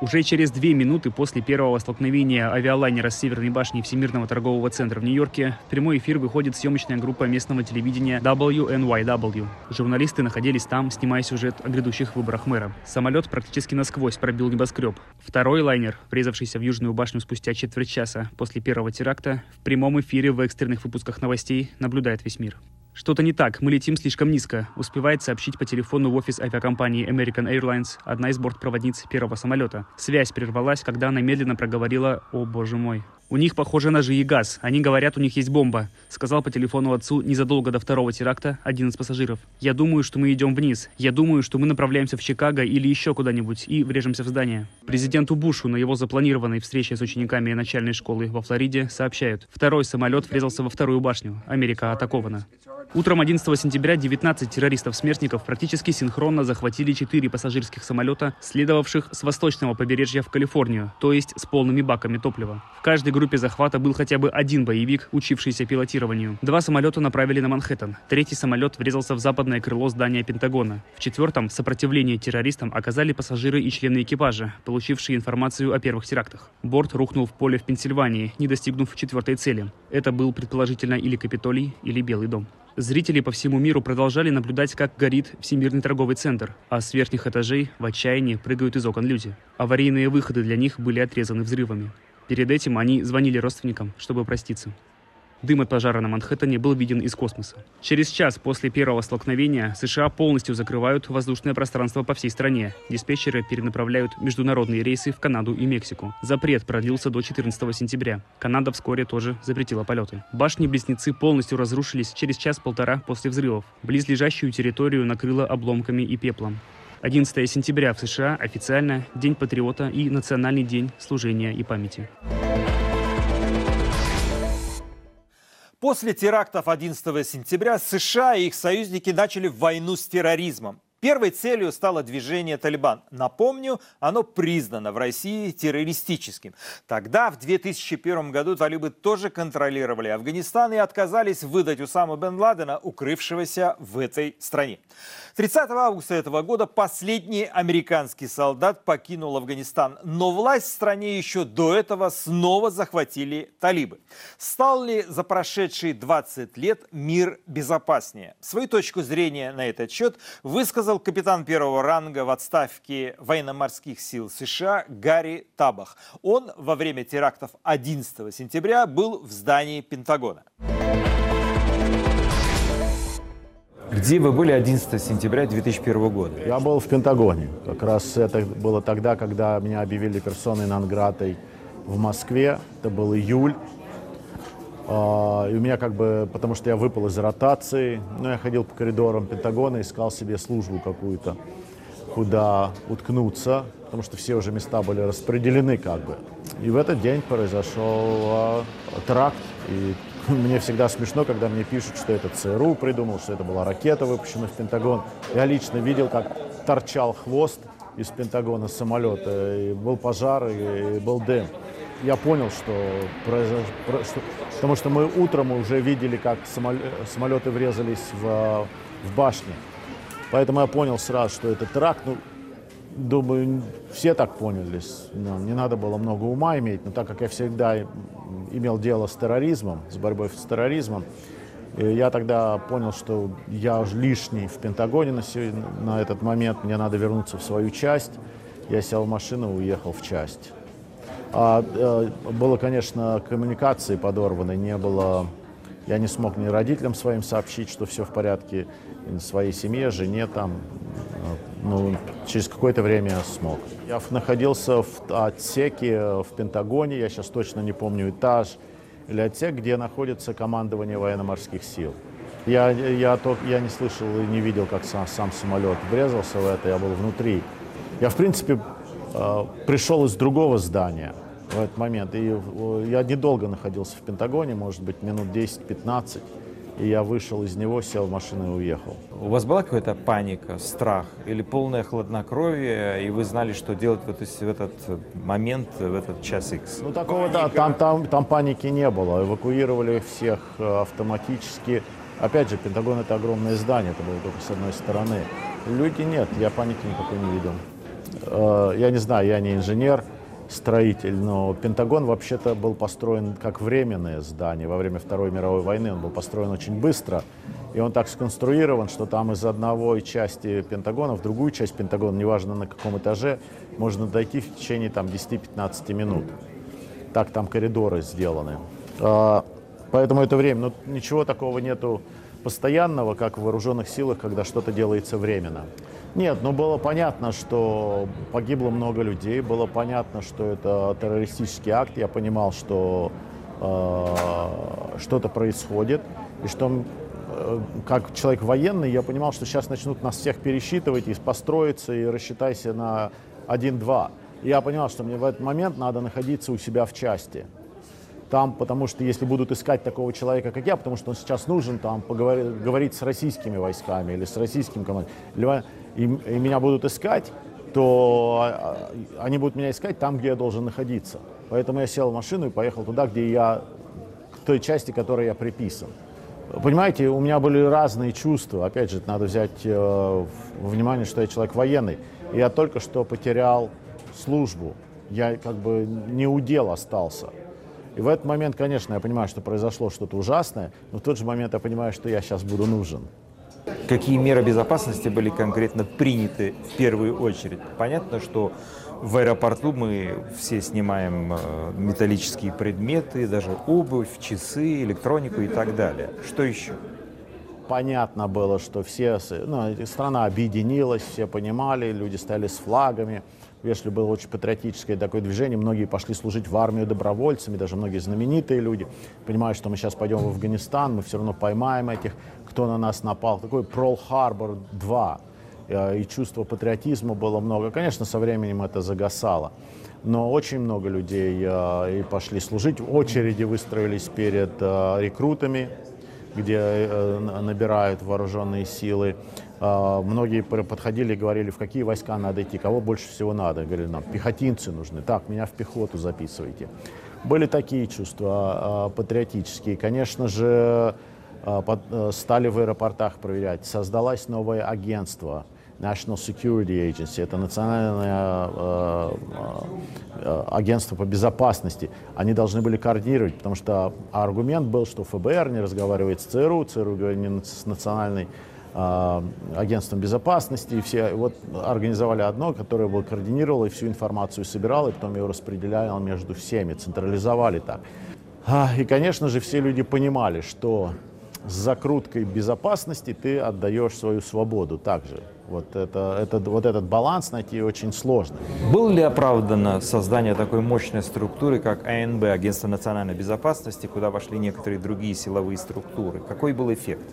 Уже через 2 минуты после первого столкновения авиалайнера с Северной башней Всемирного торгового центра в Нью-Йорке в прямой эфир выходит съемочная группа местного телевидения WNYW. Журналисты находились там, снимая сюжет о грядущих выборах мэра. Самолет практически насквозь пробил небоскреб. Второй лайнер, врезавшийся в Южную башню спустя четверть часа после первого теракта, в прямом эфире в экстренных выпусках новостей наблюдает весь мир. «Что-то не так, мы летим слишком низко», успевает сообщить по телефону в офис авиакомпании American Airlines одна из бортпроводниц первого самолета. Связь прервалась, когда она медленно проговорила: «О, боже мой». «У них, похоже, ножи и газ. Они говорят, у них есть бомба», сказал по телефону отцу незадолго до второго теракта один из пассажиров. «Я думаю, что мы идем вниз. Я думаю, что мы направляемся в Чикаго или еще куда-нибудь и врежемся в здание». Президенту Бушу на его запланированной встрече с учениками начальной школы во Флориде сообщают: второй самолет врезался во вторую башню. Америка атакована. Утром 11 сентября 19 террористов-смертников практически синхронно захватили 4 пассажирских самолета, следовавших с восточного побережья в Калифорнию, то есть с полными баками топлива. В каждой группе захвата был хотя бы один боевик, учившийся пилотированию. 2 самолета направили на Манхэттен. 3-й самолет врезался в западное крыло здания Пентагона. В 4-м сопротивление террористам оказали пассажиры и члены экипажа, получившие информацию о первых терактах. Борт рухнул в поле в Пенсильвании, не достигнув 4-й цели. Это был предположительно или Капитолий, или Белый дом. Зрители по всему миру продолжали наблюдать, как горит Всемирный торговый центр, а с верхних этажей в отчаянии прыгают из окон люди. Аварийные выходы для них были отрезаны взрывами. Перед этим они звонили родственникам, чтобы проститься. Дым от пожара на Манхэттене был виден из космоса. Через час после первого столкновения США полностью закрывают воздушное пространство по всей стране. Диспетчеры перенаправляют международные рейсы в Канаду и Мексику. Запрет продлился до 14 сентября. Канада вскоре тоже запретила полеты. Башни-близнецы полностью разрушились через час-полтора после взрывов. Близлежащую территорию накрыло обломками и пеплом. 11 сентября в США официально День патриота и Национальный день служения и памяти. После терактов 11 сентября США и их союзники начали войну с терроризмом. Первой целью стало движение «Талибан». Напомню, оно признано в России террористическим. Тогда, в 2001 году, талибы тоже контролировали Афганистан и отказались выдать Усаму бен Ладена, укрывшегося в этой стране. 30 августа этого года последний американский солдат покинул Афганистан. Но власть в стране еще до этого снова захватили талибы. Стал ли за прошедшие 20 лет мир безопаснее? Свою точку зрения на этот счет высказал капитан первого ранга в отставке военно-морских сил США Гарри Табах. Он во время терактов 11 сентября был в здании Пентагона. Где вы были 11 сентября 2001 года? Я был в Пентагоне. Как раз это было тогда, когда меня объявили персоной нон-гратой в Москве. Это был июль. И у меня потому что я выпал из ротации, но я ходил по коридорам Пентагона, искал себе службу какую-то, куда уткнуться, потому что все уже места были распределены И в этот день произошел теракт, и мне всегда смешно, когда мне пишут, что это ЦРУ придумал, что это была ракета, выпущена в Пентагон. Я лично видел, как торчал хвост из Пентагона самолета, и был пожар, и был дым. Я понял, что произошло, потому что мы утром уже видели, как самолеты врезались в башни. Поэтому я понял сразу, что это теракт. Ну, думаю, все так поняли. Не надо было много ума иметь, но так как я всегда имел дело с терроризмом, с борьбой с терроризмом, я тогда понял, что я лишний в Пентагоне на этот момент. Мне надо вернуться в свою часть. Я сел в машину и уехал в часть. Было, конечно, коммуникации подорваны, не было, я не смог ни родителям своим сообщить, что все в порядке, своей семье, жене там, ну, через какое-то время смог. Я находился в отсеке в Пентагоне, я сейчас точно не помню этаж или отсек, где находится командование военно-морских сил. Я не слышал и не видел, как сам самолет врезался в это, я был внутри. Я, в принципе, пришел из другого здания в этот момент. И я недолго находился в Пентагоне, может быть, минут 10-15. И я вышел из него, сел в машину и уехал. У вас была какая-то паника, страх или полное хладнокровие, и вы знали, что делать в этот момент, в этот час X? Ну, такого, да, там паники не было. Эвакуировали всех автоматически. Опять же, Пентагон — это огромное здание, это было только с одной стороны. Люди нет, я паники никакой не видел. Я не знаю, я не инженер, строитель, но Пентагон вообще-то был построен как временное здание. Во время Второй мировой войны он был построен очень быстро, и он так сконструирован, что там из одной части Пентагона в другую часть Пентагона, неважно на каком этаже, можно дойти в течение 10-15 минут. Так там коридоры сделаны. Поэтому это время. Но ничего такого нету постоянного, как в вооруженных силах, когда что-то делается временно. Нет, ну было понятно, что погибло много людей, было понятно, что это террористический акт, я понимал, что что-то происходит, и что, как человек военный, я понимал, что сейчас начнут нас всех пересчитывать, и построиться, и рассчитайся на 1-2. Я понимал, что мне в этот момент надо находиться у себя в части. Там, потому что если будут искать такого человека, как я, потому что он сейчас нужен, там, говорить с российскими войсками или с российским командой, и меня будут искать, то они будут меня искать там, где я должен находиться. Поэтому я сел в машину и поехал туда, где я, к той части, к которой я приписан. Понимаете, у меня были разные чувства. Опять же, надо взять во внимание, что я человек военный. Я только что потерял службу, я как бы не у дел остался. И в этот момент, конечно, я понимаю, что произошло что-то ужасное, но в тот же момент я понимаю, что я сейчас буду нужен. Какие меры безопасности были конкретно приняты в первую очередь? Понятно, что в аэропорту мы все снимаем металлические предметы, даже обувь, часы, электронику и так далее. Что еще? Понятно было, что все, страна объединилась, все понимали, люди стояли с флагами. Если было очень патриотическое такое движение, многие пошли служить в армию добровольцами, даже многие знаменитые люди, понимают, что мы сейчас пойдем в Афганистан, мы все равно поймаем этих, кто на нас напал. Такой Pearl-Harbor 2, и чувство патриотизма было много. Конечно, со временем это загасало, но очень много людей и пошли служить. Очереди выстроились перед рекрутами, где набирают вооруженные силы. Многие подходили и говорили, в какие войска надо идти, кого больше всего надо. Говорили, нам пехотинцы нужны, так, меня в пехоту записывайте. Были такие чувства патриотические. Конечно же, стали в аэропортах проверять. Создалось новое агентство, National Security Agency, это национальное агентство по безопасности. Они должны были координировать, потому что аргумент был, что ФБР не разговаривает с ЦРУ, ЦРУ не с национальной агентством безопасности, и все вот организовали одно, которое было координировало и всю информацию собирало, и потом ее распределяло между всеми, централизовали так. И, конечно же, все люди понимали, что с закруткой безопасности ты отдаешь свою свободу также. Вот, вот этот баланс найти очень сложно. Было ли оправдано создание такой мощной структуры, как АНБ, Агентство национальной безопасности, куда вошли некоторые другие силовые структуры? Какой был эффект?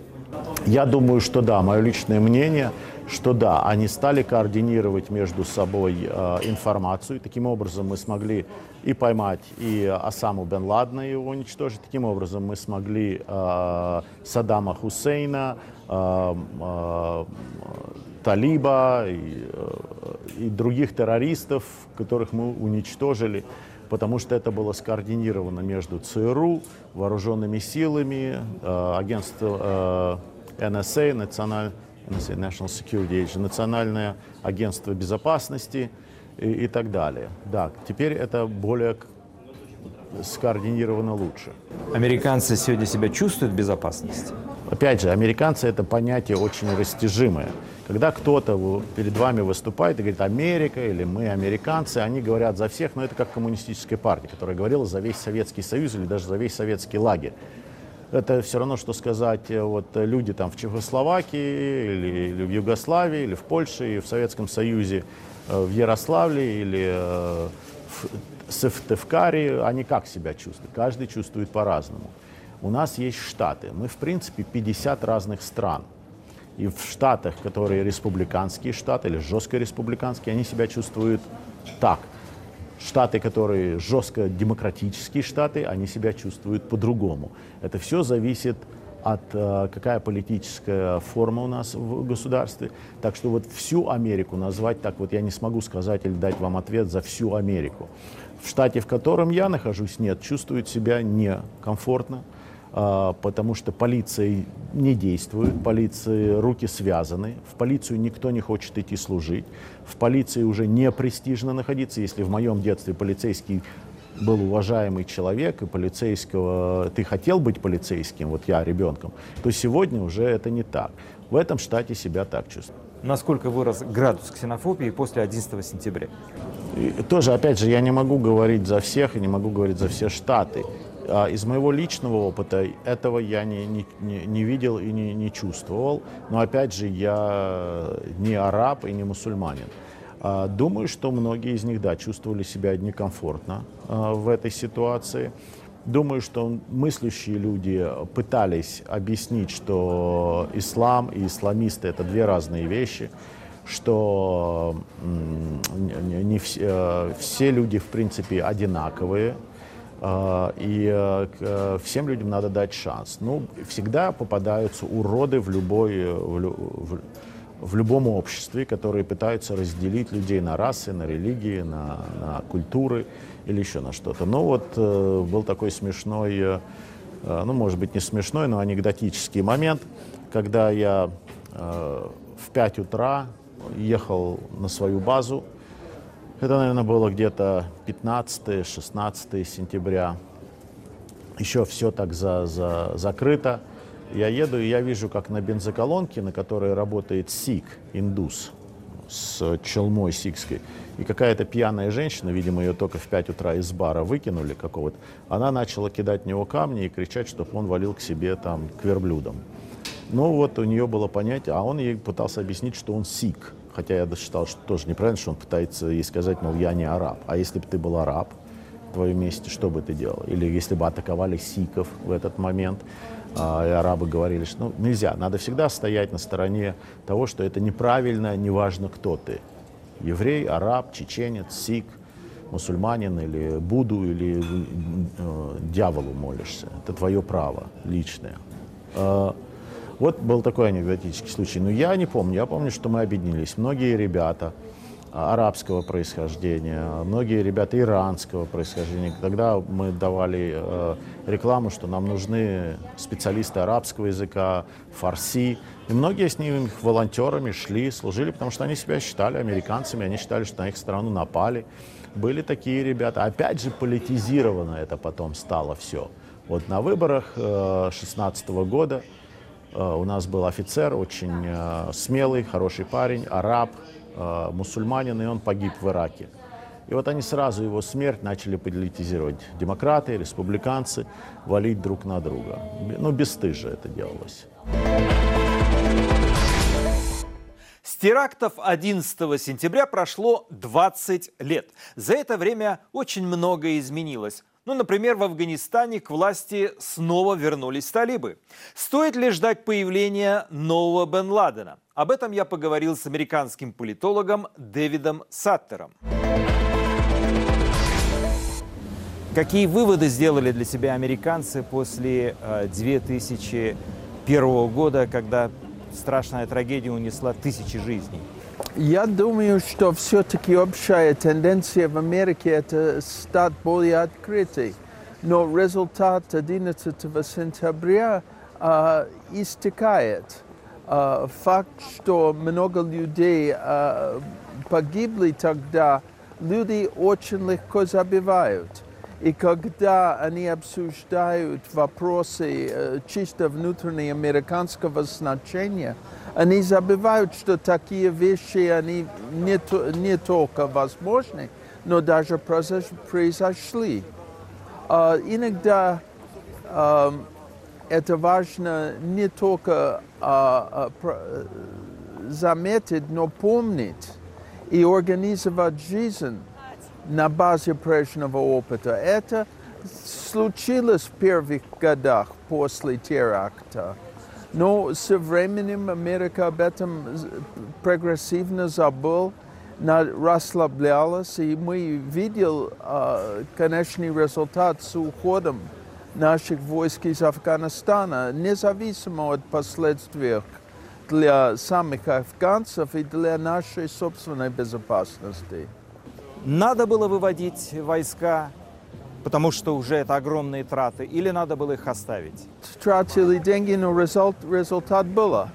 Я думаю, что да. Мое личное мнение, что да. Они стали координировать между собой информацию. Таким образом мы смогли и поймать и Осаму бен Ладена, и его уничтожить. Таким образом мы смогли Саддама Хусейна, Талиба и других террористов, которых мы уничтожили, потому что это было скоординировано между ЦРУ, вооруженными силами, агентство NSA, National Security Agency, Национальное агентство безопасности и так далее. Да, теперь это более скоординировано лучше. Американцы сегодня себя чувствуют в безопасности? Опять же, американцы — это понятие очень растяжимое. Когда кто-то перед вами выступает и говорит «Америка» или «Мы американцы», они говорят за всех, но это как коммунистическая партия, которая говорила за весь Советский Союз или даже за весь советский лагерь. Это все равно, что сказать, вот люди там в Чехословакии или в Югославии, или в Польше, и в Советском Союзе, в Ярославле или в Сыктывкаре, они как себя чувствуют? Каждый чувствует по-разному. У нас есть штаты, мы в принципе 50 разных стран. И в штатах, которые республиканские штаты или жестко республиканские, они себя чувствуют так. Штаты, которые жестко демократические штаты, они себя чувствуют по-другому. Это все зависит от какая политическая форма у нас в государстве. Так что вот всю Америку назвать так вот я не смогу сказать или дать вам ответ за всю Америку. В штате, в котором я нахожусь, нет, чувствуют себя некомфортно, потому что полиция не действует, полиции руки связаны, в полицию никто не хочет идти служить, в полиции уже не престижно находиться. Если в моем детстве полицейский был уважаемый человек, и полицейского ты хотел быть полицейским, вот я ребенком, то сегодня уже это не так. В этом штате себя так чувствую. Насколько вырос градус ксенофобии после 11 сентября? И тоже, опять же, я не могу говорить за всех и не могу говорить за все штаты. Из моего личного опыта этого я не видел и не чувствовал. Но, опять же, я не араб и не мусульманин. Думаю, что многие из них, да, чувствовали себя некомфортно в этой ситуации. Думаю, что мыслящие люди пытались объяснить, что ислам и исламисты — это две разные вещи, что не все люди, в принципе, одинаковые. И всем людям надо дать шанс. Ну, всегда попадаются уроды в любом обществе, которые пытаются разделить людей на расы, на религии, на культуры или еще на что-то. Но вот был такой смешной, ну, может быть, не смешной, но анекдотический момент, когда я в 5 утра ехал на свою базу. Это, наверное, было где-то 15-16 сентября. Еще все так закрыто. Я еду, и я вижу, как на бензоколонке, на которой работает сикх, индус, с челмой сикхской, и какая-то пьяная женщина, видимо, ее только в 5 утра из бара выкинули какого-то, она начала кидать в него камни и кричать, чтобы он валил к себе там к верблюдам. Ну вот у нее было понятие, а он ей пытался объяснить, что он сикх. Хотя я считал, что тоже неправильно, что он пытается ей сказать, мол, я не араб. А если бы ты был араб в твоем месте, что бы ты делал? Или если бы атаковали сикхов в этот момент, и арабы говорили, что ну, нельзя. Надо всегда стоять на стороне того, что это неправильно, неважно, кто ты. Еврей, араб, чеченец, сикх, мусульманин или Будду, или дьяволу молишься. Это твое право личное. Вот был такой анекдотический случай. Но я не помню. Я помню, что мы объединились. Многие ребята арабского происхождения, многие ребята иранского происхождения. Тогда мы давали рекламу, что нам нужны специалисты арабского языка, фарси. И многие с ними волонтерами шли, служили, потому что они себя считали американцами, они считали, что на их страну напали. Были такие ребята. Опять же, политизировано это потом стало все. Вот на выборах 2016 года у нас был офицер, очень смелый, хороший парень, араб, мусульманин, и он погиб в Ираке. И вот они сразу его смерть начали политизировать. Демократы, республиканцы, валить друг на друга. Ну, бесстыжие это делалось. С терактов 11 сентября прошло 20 лет. За это время очень многое изменилось. Ну, например, в Афганистане к власти снова вернулись талибы. Стоит ли ждать появления нового Бен Ладена? Об этом я поговорил с американским политологом Дэвидом Саттером. Какие выводы сделали для себя американцы после 2001 года, когда страшная трагедия унесла тысячи жизней? Я думаю, что все-таки общая тенденция в Америке – это стать более открытой. Но результат 11 сентября истекает. Факт, что много людей погибли тогда, люди очень легко забывают. И когда они обсуждают вопросы чисто внутреннеамериканского значения, они забывают, что такие вещи они не только возможны, но даже произошли. Иногда это важно не только заметить, но помнить и организовать жизнь на базе прежнего опыта. Это случилось в первых годах после теракта. Но со временем Америка об этом прогрессивно забыла, расслаблялась, и мы видели конечный результат с уходом наших войск из Афганистана, независимо от последствий для самих афганцев и для нашей собственной безопасности. Надо было выводить войска, потому что уже это огромные траты, или надо было их оставить? Тратили деньги, но результат был.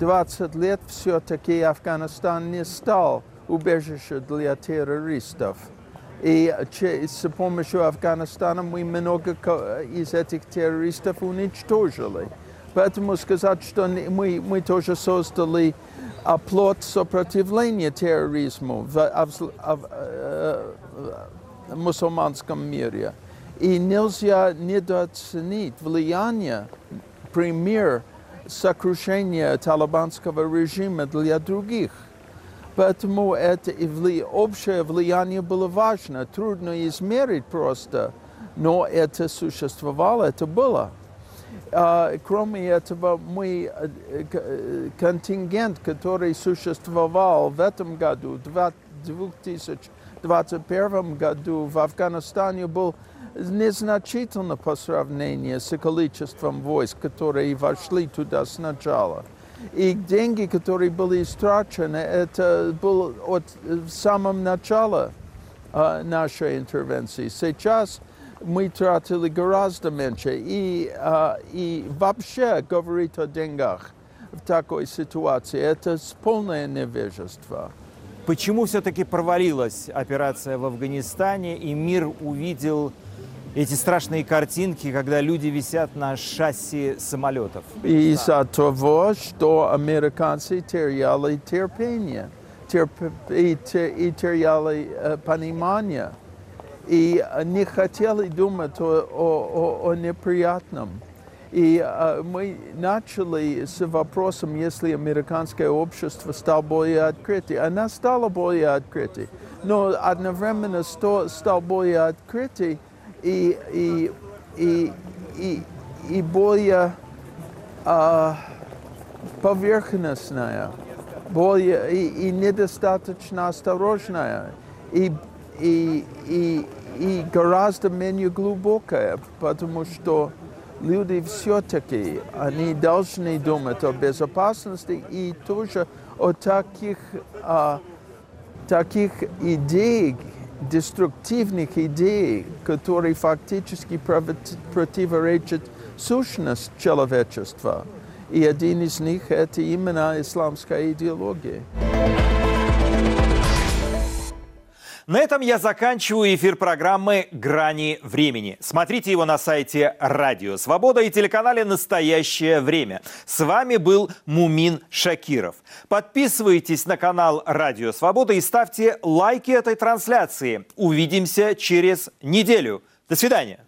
20 лет все-таки Афганистан не стал убежищем для террористов. И с помощью Афганистана мы много из этих террористов уничтожили. Поэтому сказать, что мы тоже создали оплот сопротивления терроризму в мусульманском мире. И нельзя недооценить влияние, пример сокрушения талибанского режима для других. Поэтому это общее влияние было важно, трудно измерить просто, но это существовало, это было. Кроме этого, контингент, который существовал в этом году, в 2021 году в Афганистане, был незначительно по сравнению с количеством войск, которые вошли туда сначала. И деньги, которые были истрачены, это было от самого начала нашей интервенции. Сейчас мы тратили гораздо меньше. И вообще говорить о деньгах в такой ситуации – это полное невежество. Почему все-таки провалилась операция в Афганистане, и мир увидел эти страшные картинки, когда люди висят на шасси самолетов? Из-за того, что американцы теряли терпение, теряли понимание, и не хотели думать о неприятном. И мы начали с вопросом, если американское общество стало более открытым. Оно стало более открытым, но одновременно стало более открытым и более поверхностная, более и недостаточно осторожная, и гораздо менее глубокая, потому что люди все-таки они должны думать о безопасности и тоже о таких идеях, деструктивных идей, которые фактически противоречат сущности человечества. И один из них – это именно исламская идеология. На этом я заканчиваю эфир программы «Грани времени». Смотрите его на сайте «Радио Свобода» и телеканале «Настоящее время». С вами был Мумин Шакиров. Подписывайтесь на канал «Радио Свобода» и ставьте лайки этой трансляции. Увидимся через неделю. До свидания.